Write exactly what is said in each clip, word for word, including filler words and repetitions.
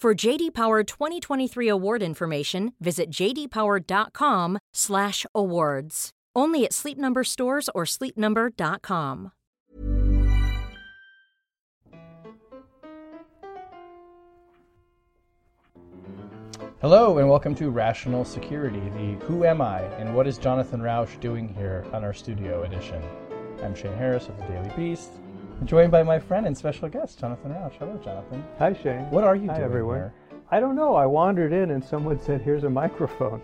For J D Power twenty twenty-three award information, visit j d power dot com slash awards. Only at Sleep Number stores or sleep number dot com. Hello and welcome to Rational Security, the Who Am I and What is Jonathan Rauch doing here on our studio edition. I'm Shane Harris of The Daily Beast, joined by my friend and special guest, Jonathan Rauch. Hello, Jonathan. Hi, Shane. What are you Hi, doing everyone. Here? I don't know. I wandered in and someone said, here's a microphone.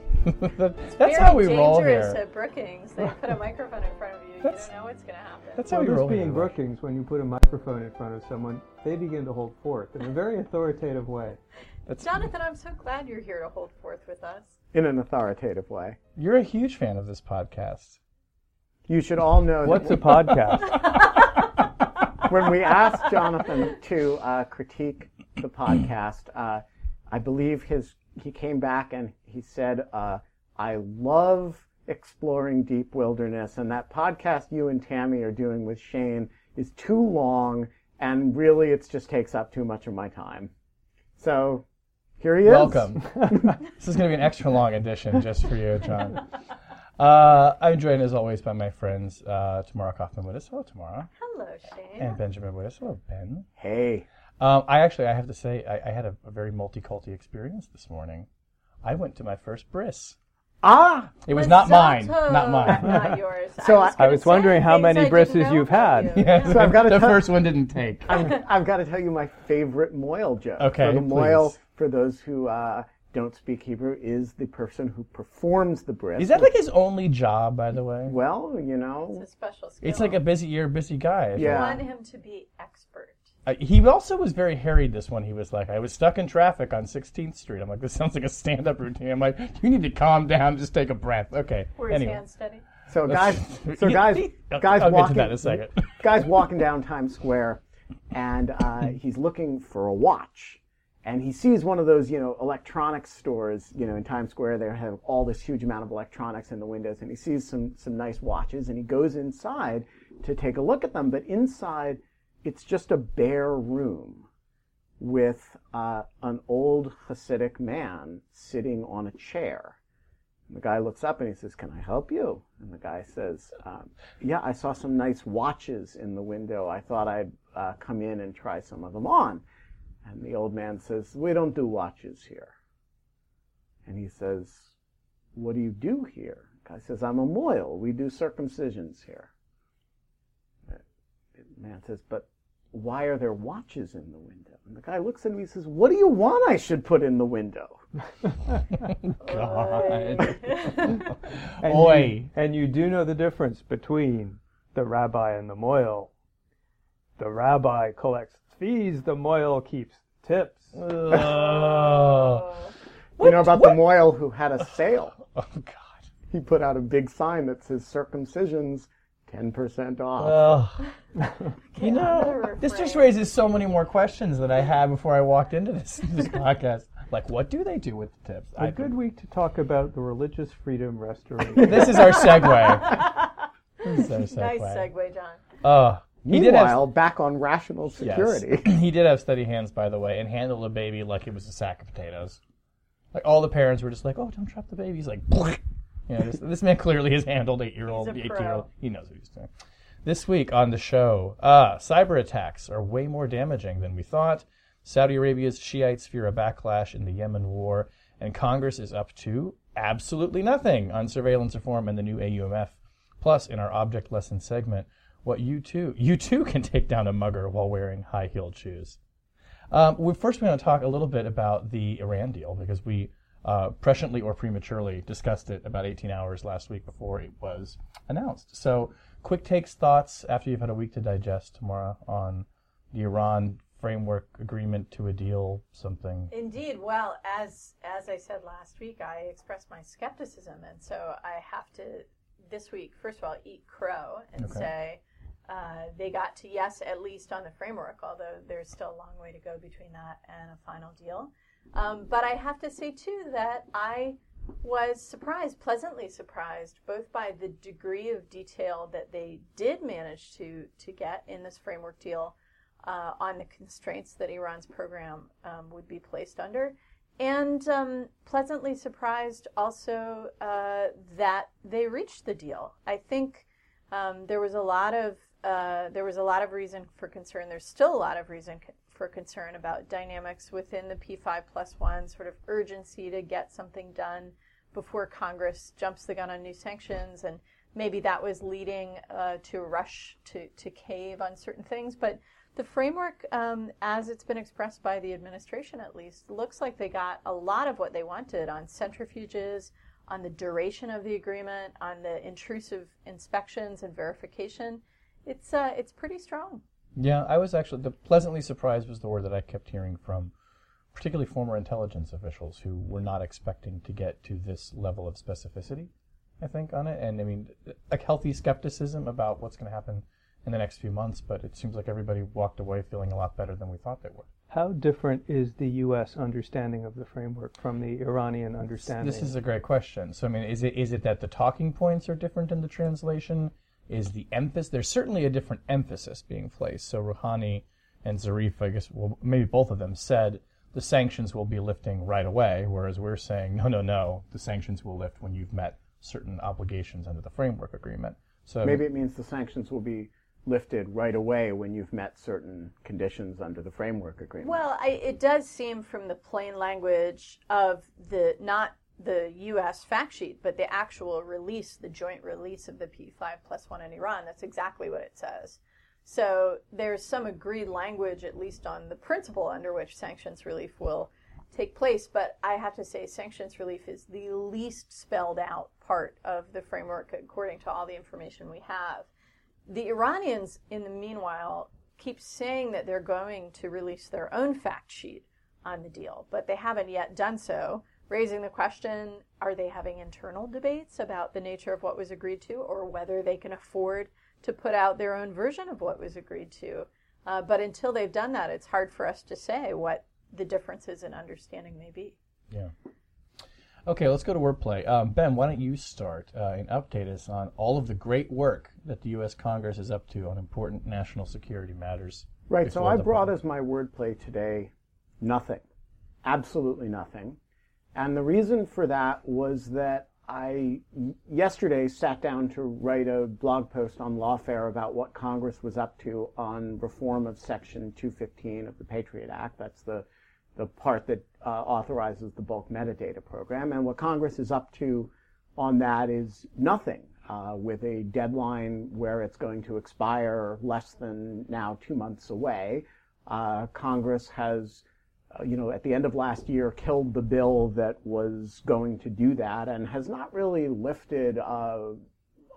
That's very how we roll here. It's dangerous at Brookings. They put a microphone in front of you. That's, you don't know what's going to happen. That's how well, we roll being here. Brookings, when you put a microphone in front of someone, they begin to hold forth in a very authoritative way. That's Jonathan, I'm so glad you're here to hold forth with us. In an authoritative way. You're a huge fan of this podcast. You should all know. What's that a podcast? When we asked Jonathan to uh, critique the podcast, uh, I believe his he came back and he said, uh, I love exploring deep wilderness, and that podcast you and Tammy are doing with Shane is too long, and really it just takes up too much of my time. So here he is. Welcome. This is going to be an extra long edition just for you, John. Uh, I'm joined, as always, by my friends, uh, Tamara Kaufman-Wittes. Hello, Tamara. Hello, Shane. And Benjamin Wittes. Hello, Ben. Hey. Um, I actually, I have to say, I, I had a, a very multi-culti experience this morning. I went to my first bris. Ah! It was not mine. Not mine. Not yours. So I was, I was wondering how many brises you've had. You. Yeah. So I've got to the t- first one didn't take. I've, I've got to tell you my favorite moil joke. Okay, so the moil, for those who... Uh, don't speak Hebrew, is the person who performs the bris. Is that like his only job, by the way? Well, you know. It's a special skill. It's like a busy year, busy guy. Yeah. I want him to be expert. Uh, he also was very harried this one. He was like, I was stuck in traffic on sixteenth street. I'm like, this sounds like a stand-up routine. I'm like, you need to calm down, just take a breath. Okay. Where's anyway. Hand steady? So guys, so guys, guys I'll walking, get to that in a second. Guys walking down Times Square, and uh, he's looking for a watch. And he sees one of those, you know, electronics stores, you know, in Times Square. They have all this huge amount of electronics in the windows. And he sees some, some nice watches. And he goes inside to take a look at them. But inside, it's just a bare room with uh, an old Hasidic man sitting on a chair. And the guy looks up and he says, can I help you? And the guy says, um, yeah, I saw some nice watches in the window. I thought I'd uh, come in and try some of them on. And the old man says, we don't do watches here. And he says, what do you do here? The guy says, I'm a moil. We do circumcisions here. The man says, but why are there watches in the window? And the guy looks at me and says, what do you want I should put in the window? God. and, Oy. You, and you do know the difference between the rabbi and the moil. The rabbi collects fees, the moil keeps tips. Oh. What, you know about what? The moil who had a sale. Oh, God. He put out a big sign that says circumcisions, ten percent off. Oh. You know, this just raises so many more questions that I had before I walked into this, this podcast. Like, what do they do with the tips? A I good think. Week to talk about the Religious Freedom Restoration. This is our segue. This is our segue. Nice segue, John. Oh. He Meanwhile, did have, back on Rational Security. Yes. He did have steady hands, by the way, and handled a baby like it was a sack of potatoes. Like, all the parents were just like, oh, don't drop the baby. He's like, bleh. You know, this, this man clearly has handled eight-year-old, eighteen-year-old. He knows what he's doing. This week on the show, uh, cyber attacks are way more damaging than we thought. Saudi Arabia's Shiites fear a backlash in the Yemen war, and Congress is up to absolutely nothing on surveillance reform and the new A U M F. Plus, in our object lesson segment, what you too, you too can take down a mugger while wearing high-heeled shoes. Um, we first, we want to talk a little bit about the Iran deal because we uh, presciently or prematurely discussed it about eighteen hours last week before it was announced. So, quick takes, thoughts after you've had a week to digest, Tamara, on the Iran framework agreement to a deal, something. Indeed. Well, as as I said last week, I expressed my skepticism, and so I have to this week, first of all, eat crow and okay. say uh, they got to yes, at least on the framework, although there's still a long way to go between that and a final deal. Um, but I have to say, too, that I was surprised, pleasantly surprised, both by the degree of detail that they did manage to, to get in this framework deal uh, on the constraints that Iran's program um, would be placed under, and um, pleasantly surprised also uh, that they reached the deal. I think um, there was a lot of uh, there was a lot of reason for concern. There's still a lot of reason co- for concern about dynamics within the P five plus one, sort of urgency to get something done before Congress jumps the gun on new sanctions, and maybe that was leading uh, to a rush to, to cave on certain things. But the framework, um, as it's been expressed by the administration at least, looks like they got a lot of what they wanted on centrifuges, on the duration of the agreement, on the intrusive inspections and verification. It's uh, it's pretty strong. Yeah, I was actually, the pleasantly surprised was the word that I kept hearing from particularly former intelligence officials who were not expecting to get to this level of specificity, I think, on it. And I mean, a healthy skepticism about what's going to happen in the next few months, but it seems like everybody walked away feeling a lot better than we thought they would. How different is the U S understanding of the framework from the Iranian understanding? This is a great question. So, I mean, is it is it that the talking points are different in the translation? Is the emphasis, there's certainly a different emphasis being placed. So Rouhani and Zarif, I guess, well, maybe both of them said the sanctions will be lifting right away, whereas we're saying, no, no, no, the sanctions will lift when you've met certain obligations under the framework agreement. So maybe it means the sanctions will be lifted right away when you've met certain conditions under the framework agreement. Well, I, it does seem from the plain language of the, not the U S fact sheet, but the actual release, the joint release of the P five plus one in Iran, that's exactly what it says. So there's some agreed language, at least on the principle under which sanctions relief will take place, but I have to say sanctions relief is the least spelled out part of the framework according to all the information we have. The Iranians, in the meanwhile, keep saying that they're going to release their own fact sheet on the deal, but they haven't yet done so, raising the question, are they having internal debates about the nature of what was agreed to or whether they can afford to put out their own version of what was agreed to? Uh, but until they've done that, it's hard for us to say what the differences in understanding may be. Yeah. Okay, let's go to wordplay. Um, Ben, why don't you start uh, and update us on all of the great work that the U S Congress is up to on important national security matters. Right, so I brought as my wordplay today nothing, absolutely nothing. And the reason for that was that I, yesterday, sat down to write a blog post on Lawfare about what Congress was up to on reform of Section two fifteen of the Patriot Act. That's the, the part that uh, authorizes the bulk metadata program. And what Congress is up to on that is nothing, uh, with a deadline where it's going to expire less than now two months away. Uh, Congress has... Uh, you know, at the end of last year, killed the bill that was going to do that and has not really lifted uh,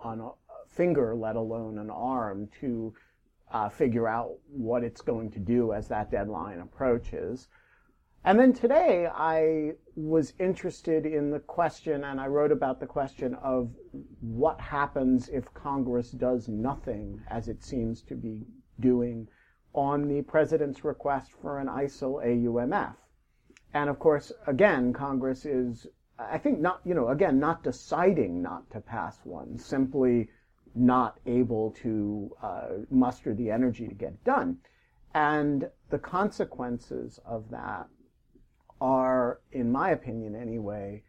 on a finger, let alone an arm, to uh, figure out what it's going to do as that deadline approaches. And then today, I was interested in the question, and I wrote about the question of what happens if Congress does nothing, as it seems to be doing, on the president's request for an ISIL A U M F. And of course, again, Congress is, I think, not, you know, again, not deciding not to pass one, simply not able to uh, muster the energy to get it done. And the consequences of that are, in my opinion anyway,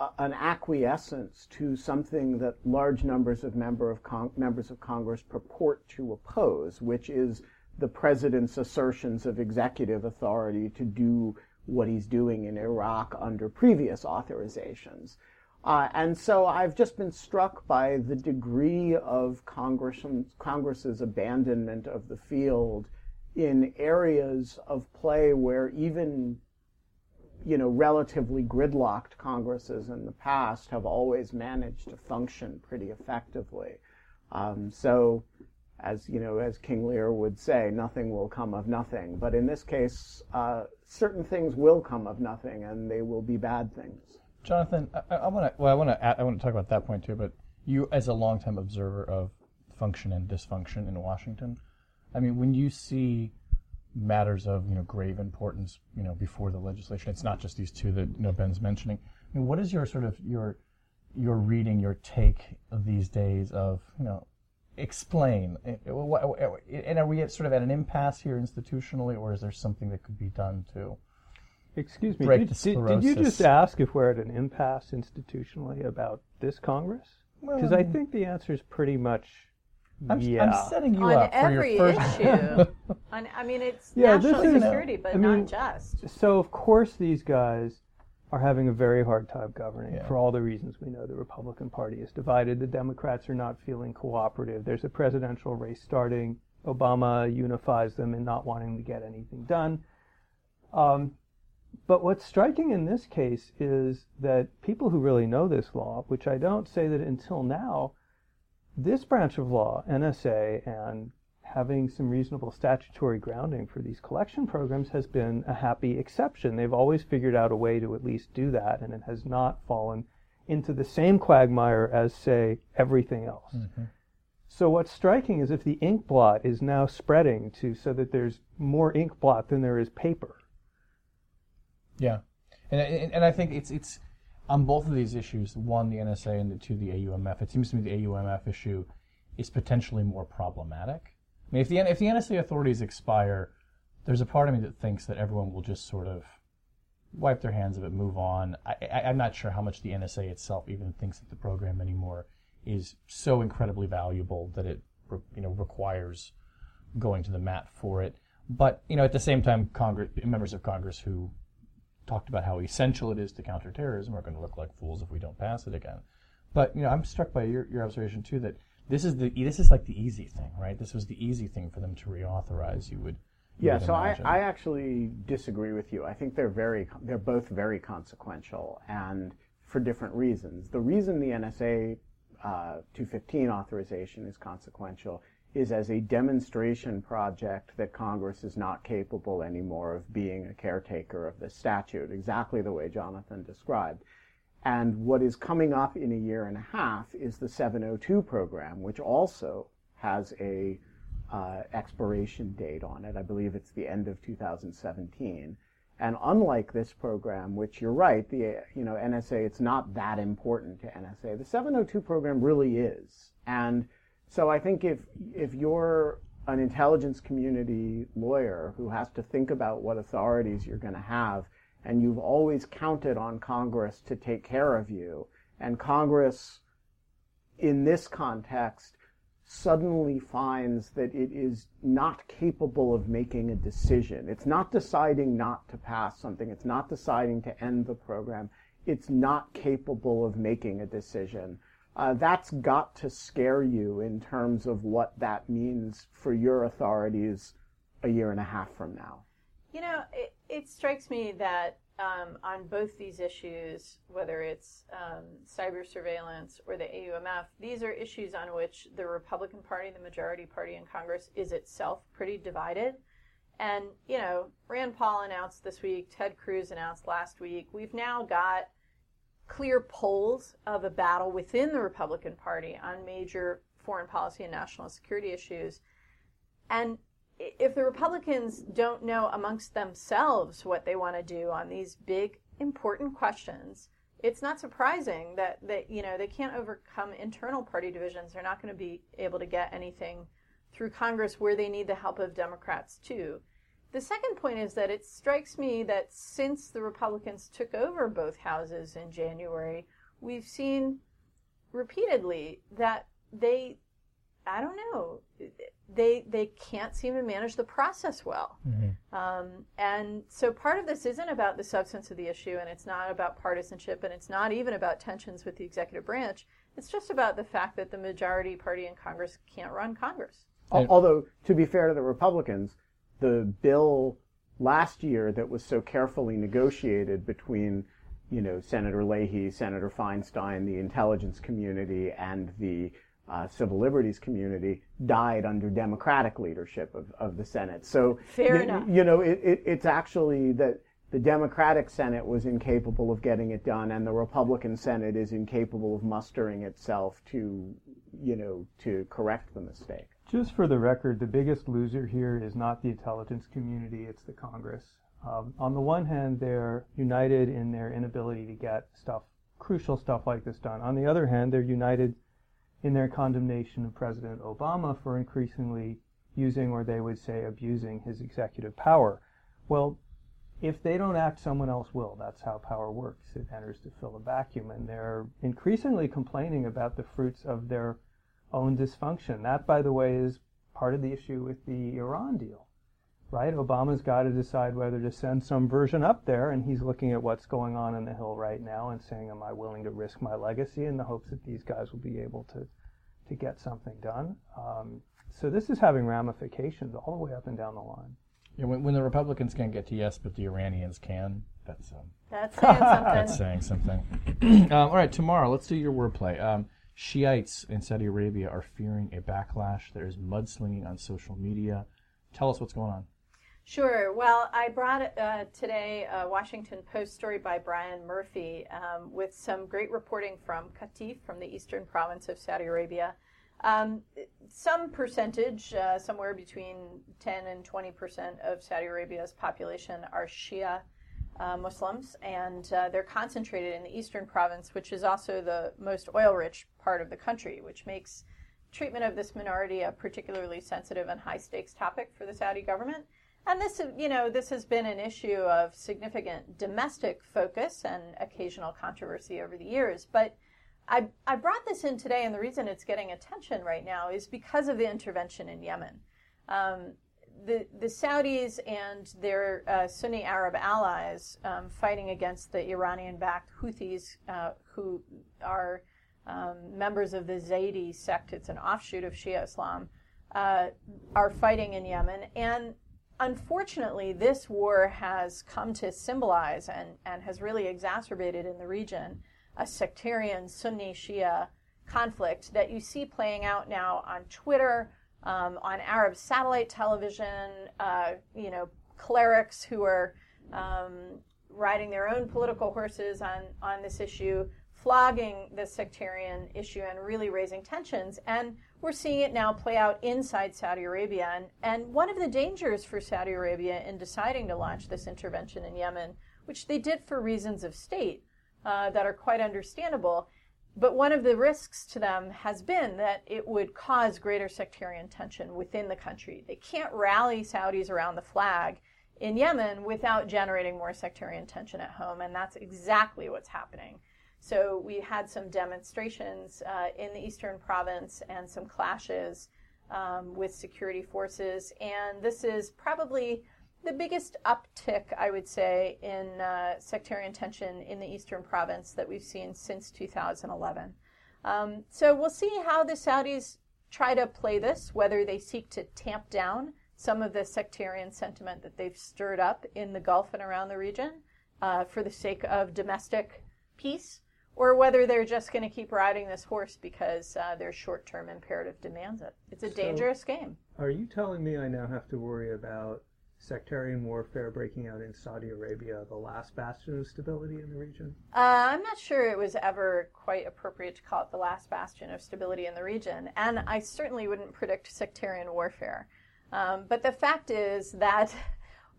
uh, an acquiescence to something that large numbers of, member of Cong- members of Congress purport to oppose, which is the president's assertions of executive authority to do what he's doing in Iraq under previous authorizations. Uh, and so I've just been struck by the degree of Congress, Congress's abandonment of the field in areas of play where even, you know, relatively gridlocked Congresses in the past have always managed to function pretty effectively. Um, so... as you know, as King Lear would say, nothing will come of nothing. But in this case, uh, certain things will come of nothing, and they will be bad things. Jonathan, I want to. Well, I want to. I want to talk about that point too. But you, as a longtime observer of function and dysfunction in Washington, I mean, when you see matters of you know grave importance, you know, before the legislation, it's not just these two that you know Ben's mentioning. I mean, what is your sort of your your reading, your take of these days of you know explain? And are we sort of at an impasse here institutionally, or is there something that could be done to? Excuse me, did, did, did you just ask if we're at an impasse institutionally about this Congress? Because well, I think the answer is pretty much I'm, yeah. I'm setting you on up for your first... On every issue. on, I mean, it's yeah, national security, is, but I not mean, just. So, of course, these guys are having a very hard time governing yeah. for all the reasons we know. The Republican Party is divided. The Democrats are not feeling cooperative. There's a presidential race starting. Obama unifies them in not wanting to get anything done. Um... But what's striking in this case is that people who really know this law, which I don't say that until now, this branch of law, N S A, and having some reasonable statutory grounding for these collection programs has been a happy exception. They've always figured out a way to at least do that, and it has not fallen into the same quagmire as, say, everything else. Mm-hmm. So what's striking is if the ink blot is now spreading to so that there's more ink blot than there is paper. Yeah, and, and and I think it's it's on both of these issues. One, the N S A, and the two, the A U M F. It seems to me the A U M F issue is potentially more problematic. I mean, if the if the N S A authorities expire, there's a part of me that thinks that everyone will just sort of wipe their hands of it, move on. I, I, I'm not sure how much the N S A itself even thinks that the program anymore is so incredibly valuable that it you know requires going to the mat for it. But you know, at the same time, Congress members of Congress who talked about how essential it is to counter terrorism. We're going to look like fools if we don't pass it again. But you know, I'm struck by your, your observation too that this is the this is like the easy thing, right? This was the easy thing for them to reauthorize. You would you yeah. Would so I, I actually disagree with you. I think they're very they're both very consequential and for different reasons. The reason the N S A uh, two fifteen authorization is consequential is as a demonstration project that Congress is not capable anymore of being a caretaker of the statute, exactly the way Jonathan described. And what is coming up in a year and a half is the seven oh two program, which also has a uh, expiration date on it. I believe it's the end of two thousand seventeen. And unlike this program, which you're right, the you know N S A, it's not that important to N S A. The seven oh two program really is. And so I think if if you're an intelligence community lawyer who has to think about what authorities you're going to have, and you've always counted on Congress to take care of you, and Congress, in this context, suddenly finds that it is not capable of making a decision. It's not deciding not to pass something. It's not deciding to end the program. It's not capable of making a decision. Uh, that's got to scare you in terms of what that means for your authorities a year and a half from now. You know, it, it strikes me that um, on both these issues, whether it's um, cyber surveillance or the A U M F, these are issues on which the Republican Party, the majority party in Congress, is itself pretty divided. And, you know, Rand Paul announced this week, Ted Cruz announced last week. We've now got clear polls of a battle within the Republican Party on major foreign policy and national security issues. And if the Republicans don't know amongst themselves what they want to do on these big, important questions, it's not surprising that, that you know, they can't overcome internal party divisions. They're not going to be able to get anything through Congress where they need the help of Democrats, too. The second point is that it strikes me that since the Republicans took over both houses in January, we've seen repeatedly that they, I don't know, they they can't seem to manage the process well. Mm-hmm. Um, and so part of this isn't about the substance of the issue, and it's not about partisanship, and it's not even about tensions with the executive branch. It's just about the fact that the majority party in Congress can't run Congress. Although, to be fair to the Republicans, the bill last year that was so carefully negotiated between, you know, Senator Leahy, Senator Feinstein, the intelligence community, and the uh, civil liberties community died under Democratic leadership of, of the Senate. So, Fair you, enough. you know, it, it, it's actually that the Democratic Senate was incapable of getting it done, and the Republican Senate is incapable of mustering itself to, you know, to correct the mistake. Just for the record, the biggest loser here is not the intelligence community, it's the Congress. Um, on the one hand, they're united in their inability to get stuff, crucial stuff like this done. On the other hand, they're united in their condemnation of President Obama for increasingly using, or they would say abusing, his executive power. Well, if they don't act, someone else will. That's how power works. It enters to fill a vacuum, and they're increasingly complaining about the fruits of their own dysfunction. That, by the way, is part of the issue with the Iran deal, right? Obama's got to decide whether to send some version up there, and he's looking at what's going on in the Hill right now and saying, am I willing to risk my legacy in the hopes that these guys will be able to, to get something done? Um, so this is having ramifications all the way up and down the line. Yeah, when, when the Republicans can't get to yes, but the Iranians can, that's, um, that's saying something. That's saying something. um, all right, tomorrow, let's do your wordplay. Um, Shiites in Saudi Arabia are fearing a backlash. There's mudslinging on social media. Tell us what's going on. Sure. Well, I brought uh, today a Washington Post story by Brian Murphy um, with some great reporting from Qatif, from the eastern province of Saudi Arabia. Um, some percentage, uh, somewhere between ten and twenty percent of Saudi Arabia's population are Shia Uh, Muslims, and uh, they're concentrated in the eastern province, which is also the most oil-rich part of the country, which makes treatment of this minority a particularly sensitive and high-stakes topic for the Saudi government. And this, you know, this has been an issue of significant domestic focus and occasional controversy over the years. But I, I brought this in today, and the reason it's getting attention right now is because of the intervention in Yemen. Um, The, the Saudis and their uh, Sunni Arab allies um, fighting against the Iranian-backed Houthis, uh, who are um, members of the Zaydi sect, it's an offshoot of Shia Islam, uh, are fighting in Yemen. And unfortunately, this war has come to symbolize and, and has really exacerbated in the region a sectarian Sunni-Shia conflict that you see playing out now on Twitter, Um, on Arab satellite television, uh, you know, clerics who are um, riding their own political horses on, on this issue, flogging the sectarian issue and really raising tensions. And we're seeing it now play out inside Saudi Arabia. And, and one of the dangers for Saudi Arabia in deciding to launch this intervention in Yemen, which they did for reasons of state uh, that are quite understandable, but one of the risks to them has been that it would cause greater sectarian tension within the country. They can't rally Saudis around the flag in Yemen without generating more sectarian tension at home, and that's exactly what's happening. So we had some demonstrations uh, in the eastern province and some clashes um, with security forces, and this is probably the biggest uptick, I would say, in uh, sectarian tension in the eastern province that we've seen since two thousand eleven. Um, so we'll see how the Saudis try to play this, whether they seek to tamp down some of the sectarian sentiment that they've stirred up in the Gulf and around the region uh, for the sake of domestic peace, or whether they're just going to keep riding this horse because uh, their short-term imperative demands it. It's a so dangerous game. Are you telling me I now have to worry about sectarian warfare breaking out in Saudi Arabia, the last bastion of stability in the region? Uh, I'm not sure it was ever quite appropriate to call it the last bastion of stability in the region, and I certainly wouldn't predict sectarian warfare. Um, but the fact is that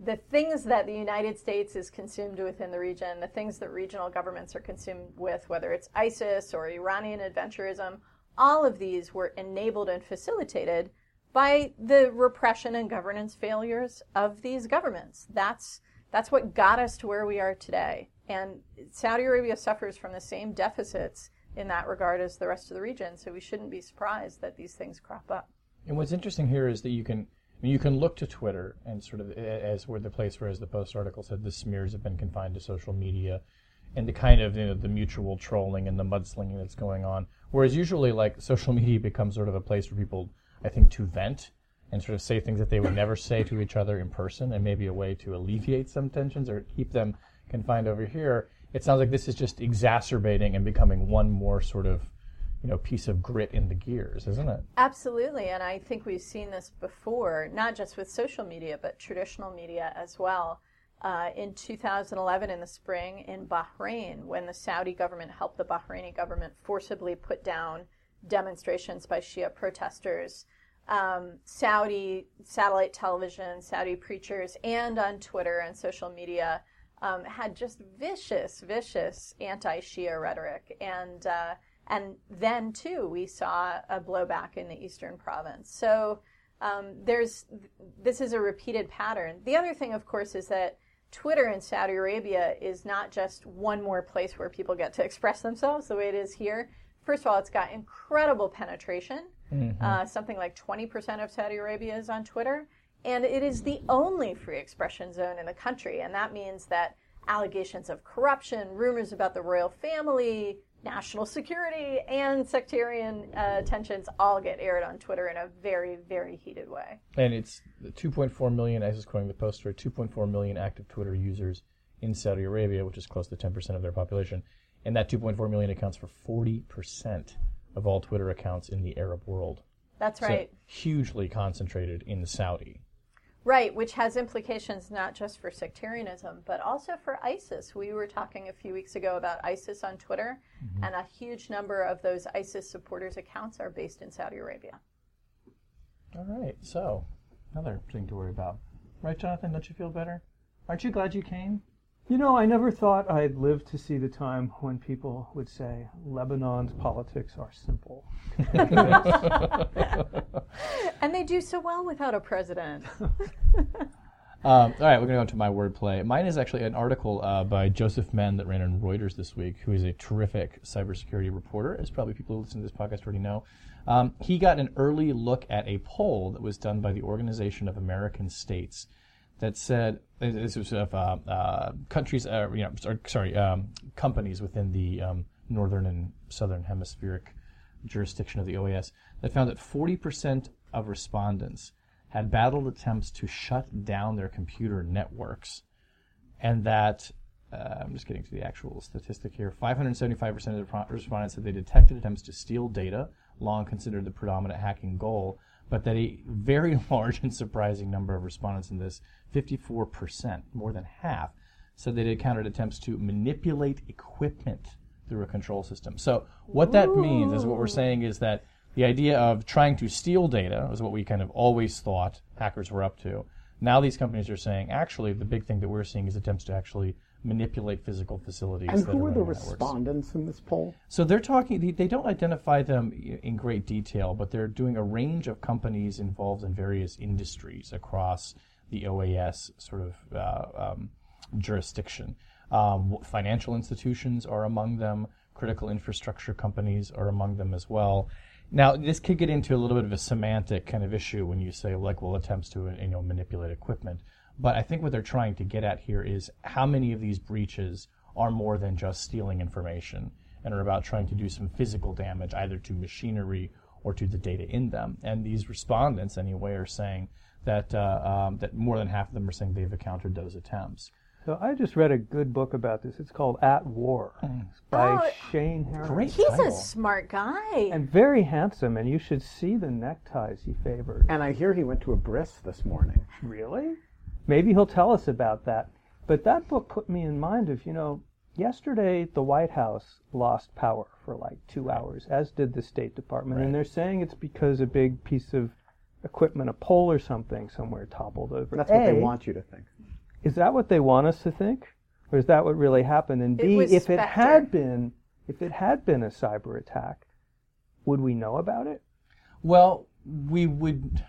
the things that the United States is consumed with in the region, the things that regional governments are consumed with, whether it's ISIS or Iranian adventurism, all of these were enabled and facilitated by the repression and governance failures of these governments. That's that's what got us to where we are today. And Saudi Arabia suffers from the same deficits in that regard as the rest of the region, so we shouldn't be surprised that these things crop up. And what's interesting here is that you can you can look to Twitter and sort of as where the place where, as the Post article said, the smears have been confined to social media and the kind of, you know, the mutual trolling and the mudslinging that's going on. Whereas usually, like, social media becomes sort of a place for people, I think, to vent and sort of say things that they would never say to each other in person, and maybe a way to alleviate some tensions or keep them confined over here. It sounds like this is just exacerbating and becoming one more sort of you know, piece of grit in the gears, isn't it? Absolutely, and I think we've seen this before, not just with social media, but traditional media as well. Uh, in two thousand eleven, in the spring, in Bahrain, when the Saudi government helped the Bahraini government forcibly put down demonstrations by Shia protesters, um, Saudi satellite television, Saudi preachers, and on Twitter and social media um, had just vicious, vicious anti-Shia rhetoric. And uh, and then, too, we saw a blowback in the eastern province. So um, there's this is a repeated pattern. The other thing, of course, is that Twitter in Saudi Arabia is not just one more place where people get to express themselves the way it is here. First of all, it's got incredible penetration. Mm-hmm. Uh, something like twenty percent of Saudi Arabia is on Twitter. And it is the only free expression zone in the country. And that means that allegations of corruption, rumors about the royal family, national security, and sectarian uh, tensions all get aired on Twitter in a very, very heated way. And it's two point four million, as is quoting the Post story, two point four million active Twitter users in Saudi Arabia, which is close to ten percent of their population. And that two point four million accounts for forty percent of all Twitter accounts in the Arab world. That's right. So hugely concentrated in Saudi. Right, which has implications not just for sectarianism, but also for ISIS. We were talking a few weeks ago about ISIS on Twitter, mm-hmm. and a huge number of those ISIS supporters' accounts are based in Saudi Arabia. All right, so another thing to worry about. Right, Jonathan, don't you feel better? Aren't you glad you came? You know, I never thought I'd live to see the time when people would say, Lebanon's politics are simple. And they do so well without a president. um, all right, we're going to go into my wordplay. Mine is actually an article uh, by Joseph Mann that ran on Reuters this week, who is a terrific cybersecurity reporter, as probably people who listen to this podcast already know. Um, he got an early look at a poll that was done by the Organization of American States that said, this was of uh, uh, countries, uh, you know, or, sorry, um, companies within the um, northern and southern hemispheric jurisdiction of the O A S, that found that forty percent of respondents had battled attempts to shut down their computer networks, and that, uh, I'm just getting to the actual statistic here, five hundred seventy-five percent of the respondents said they detected attempts to steal data, long considered the predominant hacking goal, but that a very large and surprising number of respondents in this, fifty-four percent, more than half, said they encountered attempts to manipulate equipment through a control system. So what Ooh. That means is what we're saying is that the idea of trying to steal data is what we kind of always thought hackers were up to. Now these companies are saying, actually, the big thing that we're seeing is attempts to actually manipulate physical facilities. And who are the respondents in this poll? So they're talking, they, they don't identify them in great detail, but they're doing a range of companies involved in various industries across the O A S sort of uh, um, jurisdiction. Um, financial institutions are among them. Critical infrastructure companies are among them as well. Now, this could get into a little bit of a semantic kind of issue when you say, like, well, attempts to, you know, manipulate equipment. But I think what they're trying to get at here is how many of these breaches are more than just stealing information and are about trying to do some physical damage either to machinery or to the data in them. And these respondents, anyway, are saying that uh, um, that more than half of them are saying they've encountered those attempts. So I just read a good book about this. It's called At War by oh, Shane Harris. Great He's title. A smart guy. And very handsome, and you should see the neckties he favored. And I hear he went to a bris this morning. Really? Maybe he'll tell us about that. But that book put me in mind of, you know, yesterday the White House lost power for like two hours, as did the State Department. Right. And they're saying it's because a big piece of equipment, a pole or something somewhere toppled over. That's a, what they want you to think. Is that what they want us to think, or is that what really happened? And B, if it had been, if it had been a cyber attack, would we know about it? Well, we would.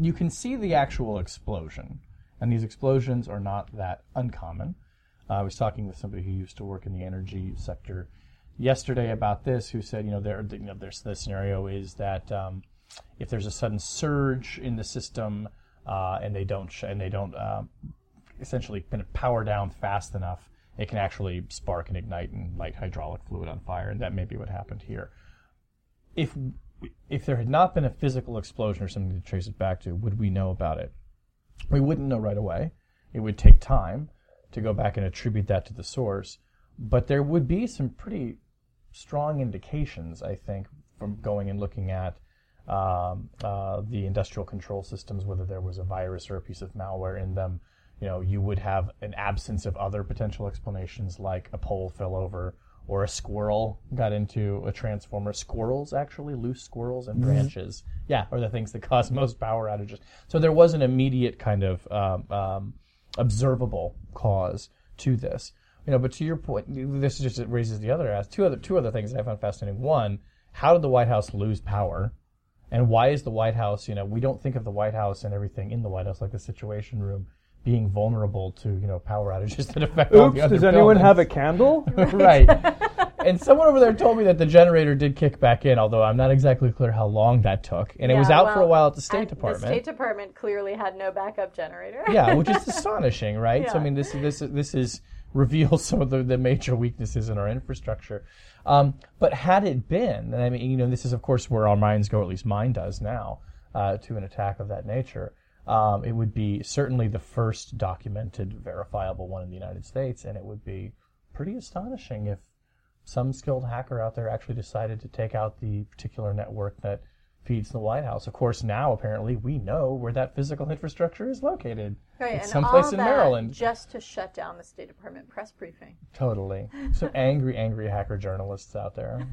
You can see the actual explosion, and these explosions are not that uncommon. Uh, I was talking with somebody who used to work in the energy sector yesterday about this, who said, you know, their you know, their the scenario is that um, if there's a sudden surge in the system uh, and they don't sh- and they don't uh, essentially power down fast enough, it can actually spark and ignite and light hydraulic fluid on fire, and that may be what happened here. If if there had not been a physical explosion or something to trace it back to, would we know about it? We wouldn't know right away. It would take time to go back and attribute that to the source, but there would be some pretty strong indications, I think, from going and looking at um, uh, the industrial control systems, whether there was a virus or a piece of malware in them, you know, you would have an absence of other potential explanations like a pole fell over or a squirrel got into a transformer. Squirrels, actually, loose squirrels and branches, yeah, are the things that cause most power outages. So there was an immediate kind of um, um, observable cause to this. You know, but to your point, this just raises the other ask. Two other two other things that I found fascinating. One, how did the White House lose power, and why is the White House? You know, we don't think of the White House and everything in the White House, like the Situation Room, being vulnerable to, you know, power outages that affect all the other buildings. Oops, does anyone have a candle? Right. And someone over there told me that the generator did kick back in, although I'm not exactly clear how long that took. And yeah, it was out well, for a while at the State Department. The State Department clearly had no backup generator. Yeah, which is astonishing, right? Yeah. So I mean, this this this is reveals some of the, the major weaknesses in our infrastructure. Um, but had it been, and I mean, you know, this is of course where our minds go, at least mine does now, uh, to an attack of that nature. Um, it would be certainly the first documented, verifiable one in the United States, and it would be pretty astonishing if some skilled hacker out there actually decided to take out the particular network that feeds the White House. Of course, now apparently we know where that physical infrastructure is located. Right, it's someplace in Maryland. Just to shut down the State Department press briefing. Totally. So angry, angry hacker journalists out there.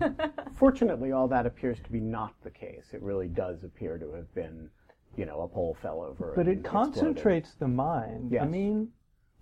Fortunately, all that appears to be not the case. It really does appear to have been, you know, a pole fell over. But it concentrates the mind. Yes. I mean,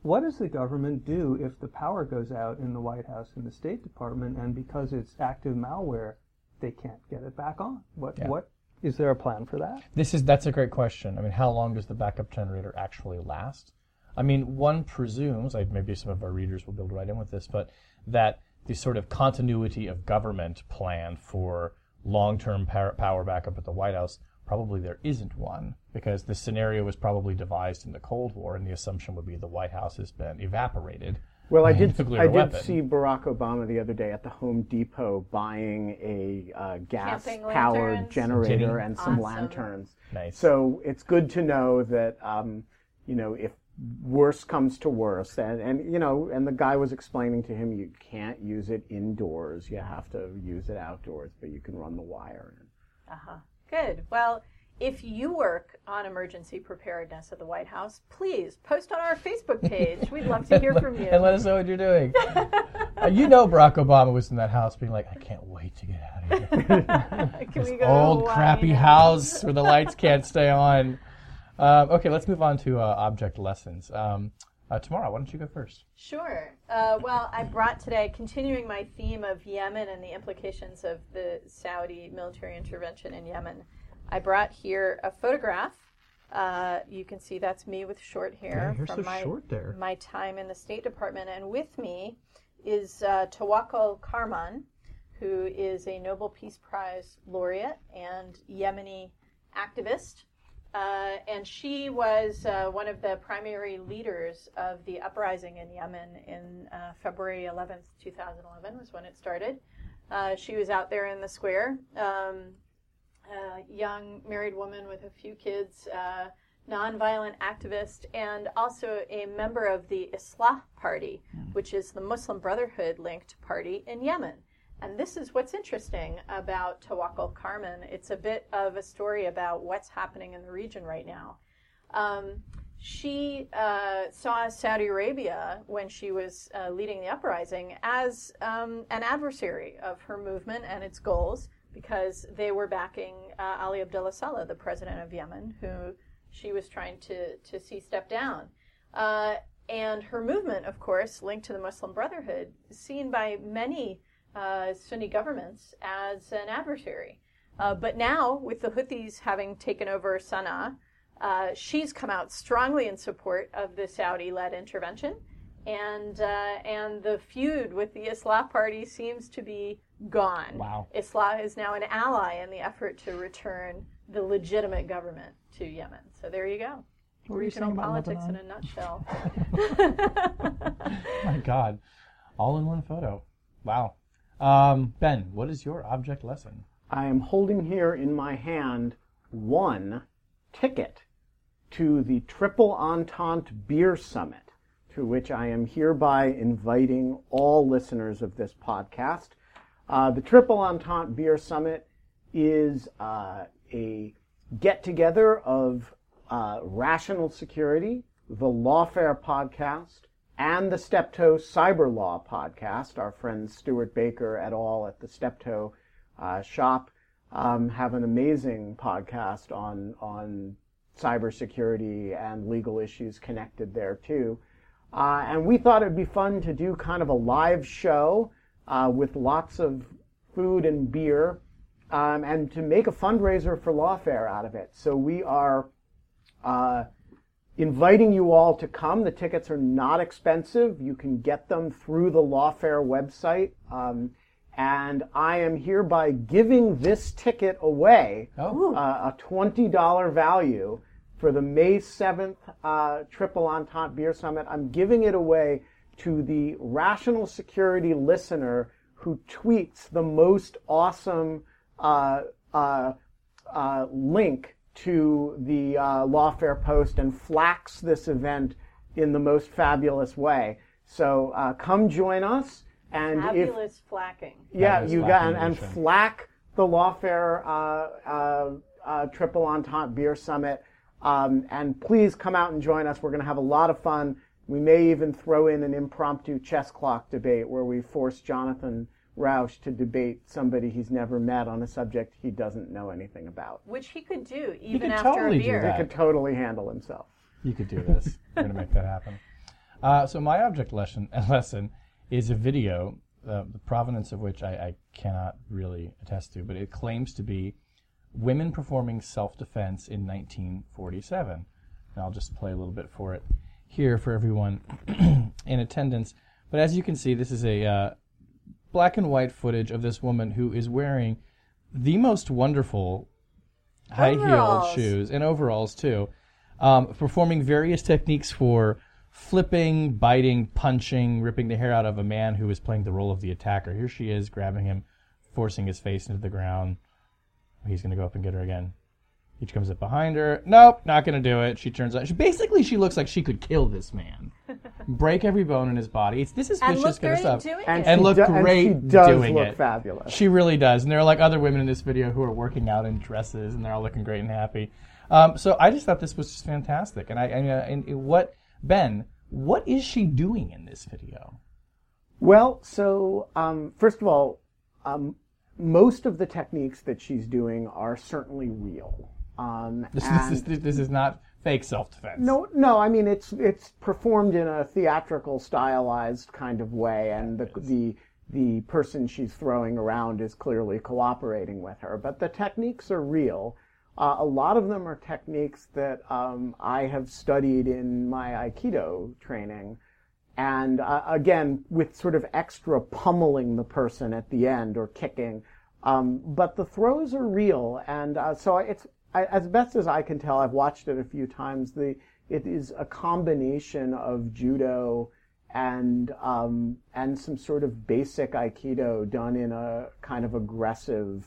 what does the government do if the power goes out in the White House and the State Department, and because it's active malware, they can't get it back on? What? Yeah. What? Is there a plan for that? This is that's a great question. I mean, how long does the backup generator actually last? I mean, one presumes, like maybe some of our readers will build right in with this, but that the sort of continuity of government plan for long-term power backup at the White House, probably there isn't one, because the scenario was probably devised in the Cold War, and the assumption would be the White House has been evaporated. Well, I did. I weapon. did see Barack Obama the other day at the Home Depot buying a uh, gas-powered generator and some awesome. lanterns. Nice. So it's good to know that um, you know, if worse comes to worse, and, and you know, and the guy was explaining to him, you can't use it indoors; you have to use it outdoors, but you can run the wire in. Uh huh. Good. Well, if you work on emergency preparedness at the White House, please post on our Facebook page. We'd love to hear from you. And let us know what you're doing. uh, you know Barack Obama was in that house being like, I can't wait to get out of here. Can this we go old crappy house where the lights can't stay on. Uh, okay, let's move on to uh, object lessons. Um, uh, Tamara, why don't you go first? Sure. Uh, well, I brought today, continuing my theme of Yemen and the implications of the Saudi military intervention in Yemen, I brought here a photograph. Uh, you can see that's me with short hair yeah, from so my, short there. my time in the State Department. And with me is uh, Tawakkol Karman, who is a Nobel Peace Prize laureate and Yemeni activist. Uh, and she was uh, one of the primary leaders of the uprising in Yemen in uh, February eleventh, two thousand eleven was when it started. Uh, she was out there in the square. Um, Uh, young married woman with a few kids, uh, nonviolent activist, and also a member of the Islah Party, which is the Muslim Brotherhood-linked party in Yemen. And this is what's interesting about Tawakkol Karman. It's a bit of a story about what's happening in the region right now. Um, she uh, saw Saudi Arabia, when she was uh, leading the uprising, as um, an adversary of her movement and its goals, because they were backing uh, Ali Abdullah Saleh, the president of Yemen, who she was trying to, to see step down. Uh, and her movement, of course, linked to the Muslim Brotherhood, seen by many uh, Sunni governments as an adversary. Uh, but now, with the Houthis having taken over Sana'a, uh, she's come out strongly in support of the Saudi-led intervention, and, uh, and the feud with the Islah Party seems to be gone. Wow. Islah is now an ally in the effort to return the legitimate government to Yemen. So there you go. What Regional you politics in a nutshell. My God. All in one photo. Wow. Um, Ben, what is your object lesson? I am holding here in my hand one ticket to the Triple Entente Beer Summit, to which I am hereby inviting all listeners of this podcast. Uh, the Triple Entente Beer Summit is uh, a get-together of uh, Rational Security, the Lawfare podcast, and the Steptoe Cyber Law podcast. Our friend Stuart Baker et al. At the Steptoe uh, shop um, have an amazing podcast on on cybersecurity and legal issues connected there too. Uh, and we thought it'd be fun to do kind of a live show uh, with lots of food and beer, um, and to make a fundraiser for Lawfare out of it. So we are uh, inviting you all to come. The tickets are not expensive. You can get them through the Lawfare website. Um, and I am hereby giving this ticket away, oh. uh, a twenty dollars value, for the May seventh uh, Triple Entente Beer Summit. I'm giving it away to the Rational Security listener who tweets the most awesome uh, uh, uh, link to the uh, Lawfare post and flacks this event in the most fabulous way. So uh, come join us. And fabulous if, flacking. Yeah, you got and, and flack the Lawfare uh, uh, uh, Triple Entente Beer Summit. Um, and please come out and join us. We're going to have a lot of fun. We may even throw in an impromptu chess clock debate where we force Jonathan Rausch to debate somebody he's never met on a subject he doesn't know anything about. Which he could do even after totally a beer. He could totally handle himself. You could do this. I'm going to make that happen. Uh, so my object lesson, lesson is a video, uh, the provenance of which I, I cannot really attest to, but it claims to be Women Performing Self-Defense in nineteen forty-seven. And I'll just play a little bit for it here for everyone in attendance. But as you can see, this is a uh, black and white footage of this woman who is wearing the most wonderful high-heeled shoes and overalls, too, um, performing various techniques for flipping, biting, punching, ripping the hair out of a man who is playing the role of the attacker. Here she is, grabbing him, forcing his face into the ground. He's going to go up and get her again. He comes up behind her. Nope, not going to do it. She turns out. She, basically, she looks like she could kill this man. Break every bone in his body. It's, this is vicious kind of stuff. Doing and, and look do, great and she does doing look it. Fabulous. She really does. And there are like other women in this video who are working out in dresses, and they're all looking great and happy. Um, so I just thought this was just fantastic. And I and, uh, and what Ben, what is she doing in this video? Well, so um, first of all, um, most of the techniques that she's doing are certainly real. Um, this, this, is, this is not fake self-defense. No, no. I mean, it's it's performed in a theatrical, stylized kind of way, and the the the person she's throwing around is clearly cooperating with her. But the techniques are real. Uh, a lot of them are techniques that um, I have studied in my Aikido training. And uh, again, with sort of extra pummeling the person at the end or kicking, um, but the throws are real. And uh, so it's I, as best as I can tell. I've watched it a few times. The it is a combination of judo and um, and some sort of basic Aikido done in a kind of aggressive,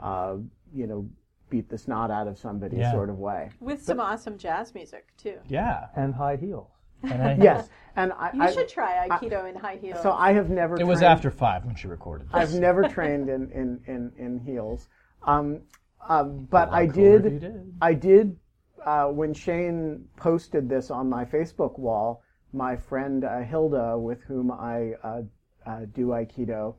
uh, you know, beat the snot out of somebody yeah. sort of way. With some but, awesome jazz music too. Yeah, and high heels. And I, yes, and I you I, should try Aikido I, in high heels. So I have never. It trained, was after five when she recorded this. I've never trained in in in, in heels, um, um, but I did, did. I did uh, when Shane posted this on my Facebook wall. My friend uh, Hilda, with whom I uh, uh, do Aikido,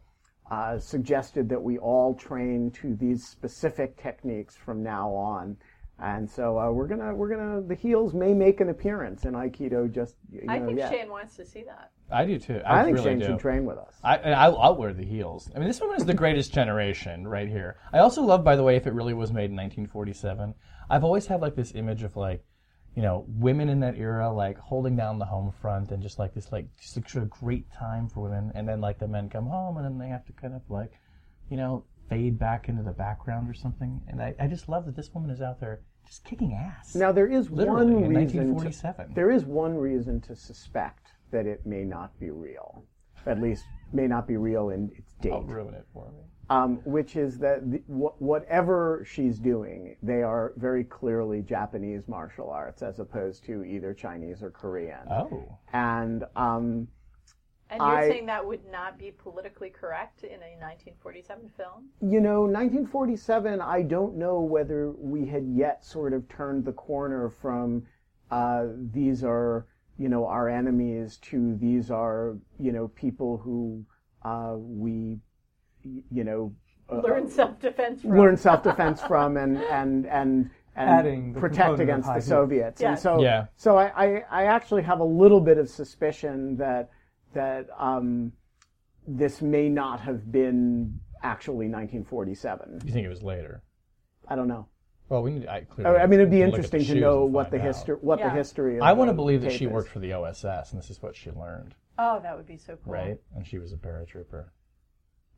uh, suggested that we all train to these specific techniques from now on. And so uh, we're gonna we're gonna the heels may make an appearance in Aikido. Just you know, I think yeah. Shane wants to see that. I do too. I, I think really Shane do. should train with us. I, I I'll wear the heels. I mean, this woman is the greatest generation right here. I also love, by the way, if it really was made in nineteen forty-seven. I've always had like this image of like, you know, women in that era like holding down the home front and just like this like just a sort of great time for women. And then like the men come home and then they have to kind of like, you know, fade back into the background or something. And I, I just love that this woman is out there just kicking ass. Now there is Literally, one reason. nineteen forty-seven To, there is one reason to suspect that it may not be real, at least may not be real in its date. I'll ruin it for me. Um, which is that the, wh- whatever she's doing, they are very clearly Japanese martial arts as opposed to either Chinese or Korean. Oh. And um, And you're I, saying that would not be politically correct in a nineteen forty-seven film? You know, nineteen forty-seven, I don't know whether we had yet sort of turned the corner from uh, these are, you know, our enemies to these are, you know, people who uh, we, you know... Uh, learn self-defense from. Learn self-defense from and... and, and And adding protect against the Soviets, yeah. and so yeah. so I, I actually have a little bit of suspicion that that um, this may not have been actually nineteen forty-seven. You think it was later? I don't know. Well, we need. I, clearly I mean, it'd be interesting to know what the history what yeah. the history. Of I want to believe that she worked for the O S S, and this is what she learned. Oh, that would be so cool! Right, and she was a paratrooper.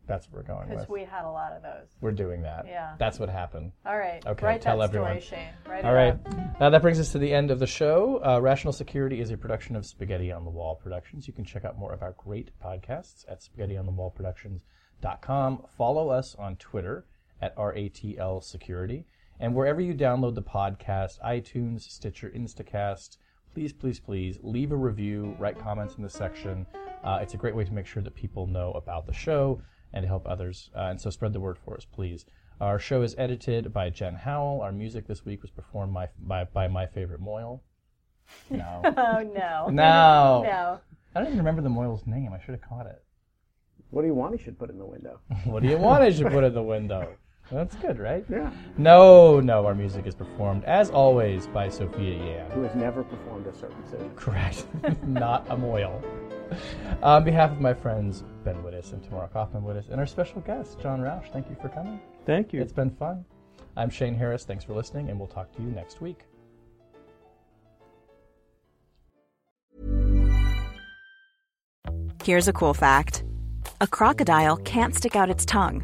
That's what we're going with. Because we had a lot of those. We're doing that. Yeah. That's what happened. All right. Okay, Write tell that everyone. Story, Shane. Write All right. Now, uh, that brings us to the end of the show. Uh, Rational Security is a production of Spaghetti on the Wall Productions. You can check out more of our great podcasts at spaghetti on the wall productions dot com. Follow us on Twitter at R A T L Security. And wherever you download the podcast, iTunes, Stitcher, Instacast, please, please, please leave a review, write comments in the section. Uh, it's a great way to make sure that people know about the show and to help others, uh, and so spread the word for us, please. Our show is edited by Jen Howell. Our music this week was performed by, by, by my favorite Moyle. No. oh, no. No. No. I don't even remember the Moyle's name. I should have caught it. What do you want I should put in the window? What do you want I should put in the window? That's good, right? Yeah. No, no, our music is performed, as always, by Sophia Yeo. Who has never performed a circumcision. Correct. Not a Moyle. On behalf of my friends Ben Wittes and Tamara Kaufman Wittes and our special guest, John Rausch, thank you for coming. Thank you. It's been fun. I'm Shane Harris. Thanks for listening, and we'll talk to you next week. Here's a cool fact. A crocodile can't stick out its tongue.